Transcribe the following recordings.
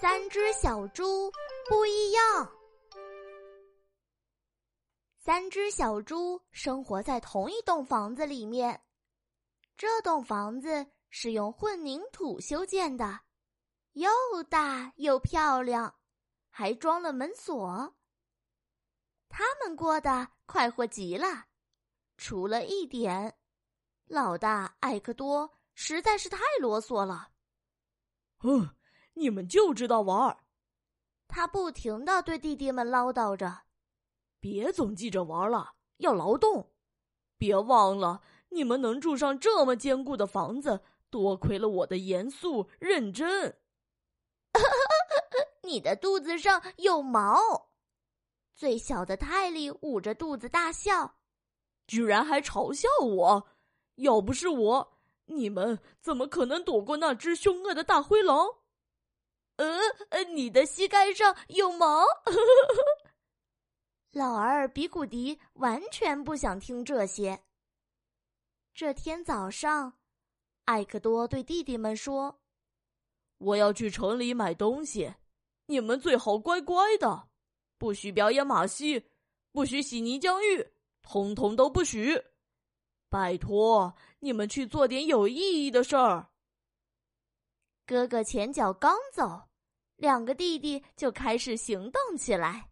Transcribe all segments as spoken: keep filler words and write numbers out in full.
三只小猪不一样。三只小猪生活在同一栋房子里面，这栋房子是用混凝土修建的，又大又漂亮，还装了门锁。他们过得快活极了，除了一点，老大艾克多实在是太啰嗦了。哼，你们就知道玩儿，他不停地对弟弟们唠叨着，别总记着玩了，要劳动。别忘了，你们能住上这么坚固的房子，多亏了我的严肃认真。你的肚子上有毛。最小的泰利捂着肚子大笑，居然还嘲笑我，要不是我，你们怎么可能躲过那只凶恶的大灰狼？呃，呃，你的膝盖上有毛。老二比古迪完全不想听这些。这天早上，艾克多对弟弟们说，我要去城里买东西，你们最好乖乖的，不许表演马戏，不许洗泥浆浴，统统都不许。拜托，你们去做点有意义的事儿。哥哥前脚刚走，两个弟弟就开始行动起来。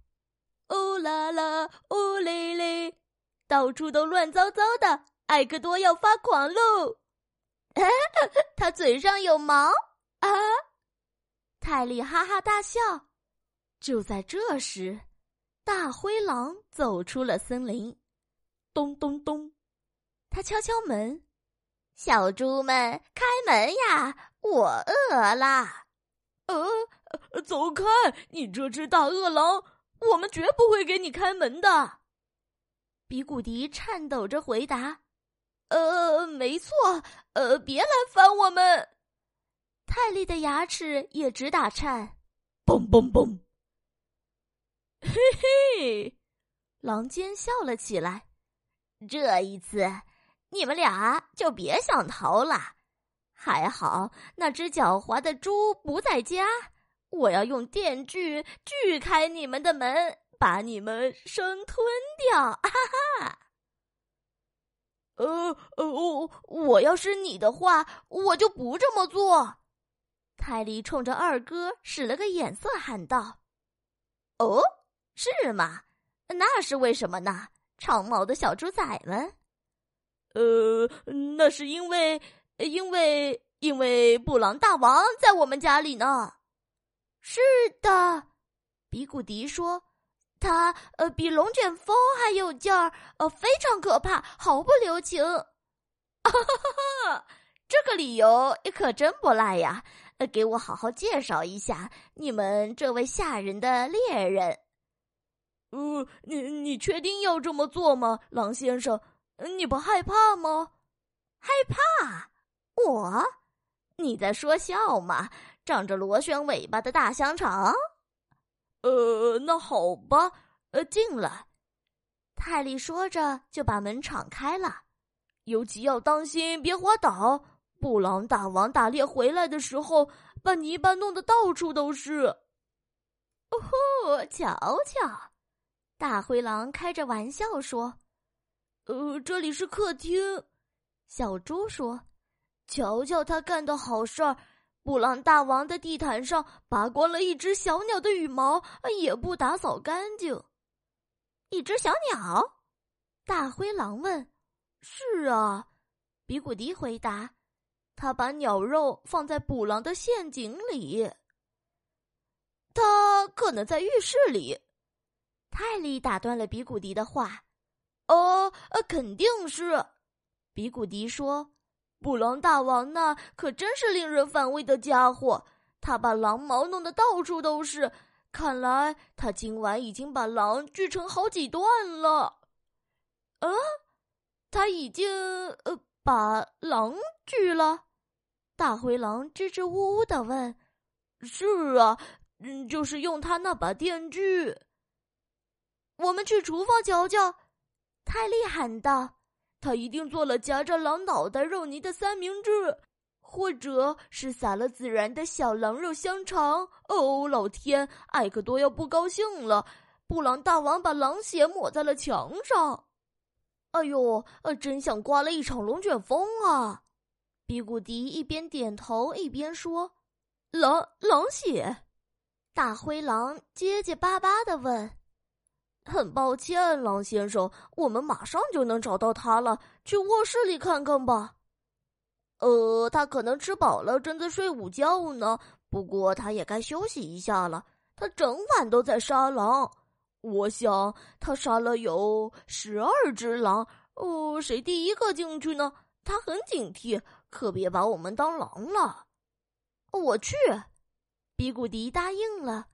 哦啦啦，哦嘞嘞，到处都乱糟糟的，艾克多要发狂喽！他嘴上有毛啊！泰利哈哈大笑。就在这时，大灰狼走出了森林。咚咚咚，他敲敲门：“小猪们，开门呀！我饿啦！”呃，走开！你这只大饿狼！我们绝不会给你开门的。比古迪颤抖着回答，呃，没错，呃，别来烦我们。泰利的牙齿也直打颤，蹦蹦蹦。嘿嘿，狼尖笑了起来，这一次，你们俩就别想逃了。还好，那只狡猾的猪不在家。我要用电锯锯开你们的门，把你们生吞掉！哈哈。呃呃，我我要是你的话，我就不这么做。泰利冲着二哥使了个眼色，喊道：“哦，是吗？那是为什么呢？长毛的小猪仔们？呃，那是因为，因为，因为布朗大王在我们家里呢。”是的，比古迪说，他呃比龙卷风还有劲儿，呃非常可怕，毫不留情。哈哈哈，这个理由可真不赖呀，呃给我好好介绍一下你们这位吓人的猎人。呃你你确定要这么做吗，狼先生？你不害怕吗？害怕？我？你在说笑吗？长着螺旋尾巴的大香肠？呃，那好吧，呃，进来。泰利说着就把门敞开了。尤其要当心别滑倒，布朗大王打猎回来的时候，把泥巴弄得到处都是。哦吼，瞧瞧，大灰狼开着玩笑说：“呃，这里是客厅。”小猪说：“瞧瞧他干的好事儿。”布朗大王的地毯上拔光了一只小鸟的羽毛，也不打扫干净。一只小鸟？大灰狼问。是啊，比古迪回答，他把鸟肉放在布朗的陷阱里。他可能在浴室里。泰利打断了比古迪的话。哦，肯定是。比古迪说，布朗大王那可真是令人反胃的家伙，他把狼毛弄得到处都是，看来他今晚已经把狼锯成好几段了。啊，他已经呃把狼锯了？大灰狼支支吾吾地问。是啊，嗯，就是用他那把电锯。我们去厨房瞧瞧，泰利喊道。他一定做了夹着狼脑袋肉泥的三明治，或者是撒了孜然的小狼肉香肠。哦，老天，艾克多要不高兴了，布朗大王把狼血抹在了墙上。哎呦，真像刮了一场龙卷风啊！比古迪一边点头一边说：“狼狼血。”大灰狼结结巴巴地问：“很抱歉，狼先生，我们马上就能找到他了，去卧室里看看吧。”呃，他可能吃饱了，正在睡午觉呢。不过他也该休息一下了。他整晚都在杀狼，我想他杀了有十二只狼。哦、呃，谁第一个进去呢？他很警惕，可别把我们当狼了。我去，比古迪答应了。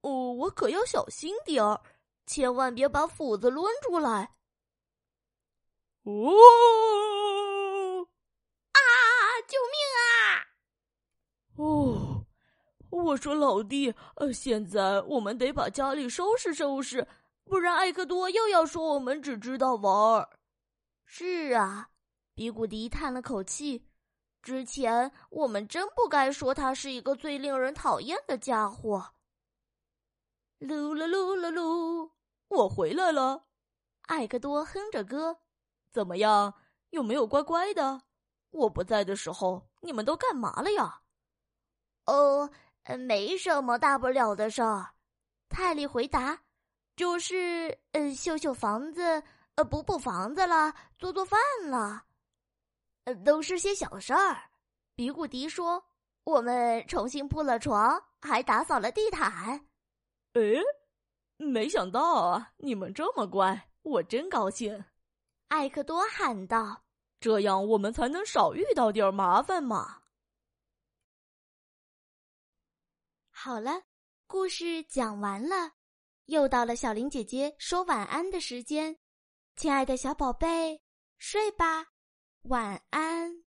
哦、呃，我可要小心点儿，千万别把斧子抡出来。哦。哦，我说老弟，呃，现在我们得把家里收拾收拾，不然艾克多又要说我们只知道玩。是啊，比古迪叹了口气，之前我们真不该说他是一个最令人讨厌的家伙。噜噜噜噜噜，我回来了。艾克多哼着歌，怎么样，有没有乖乖的？我不在的时候，你们都干嘛了呀？哦，没什么大不了的事儿。泰利回答，就是呃，修修房子，呃，补补房子了，做做饭了，呃，都是些小事儿。比古迪说，我们重新铺了床，还打扫了地毯。诶，没想到啊，你们这么乖，我真高兴。艾克多喊道，这样我们才能少遇到点麻烦嘛。好了，故事讲完了，又到了小林姐姐说晚安的时间。亲爱的小宝贝，睡吧，晚安。